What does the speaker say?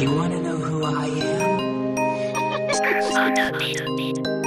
You wanna know who I am?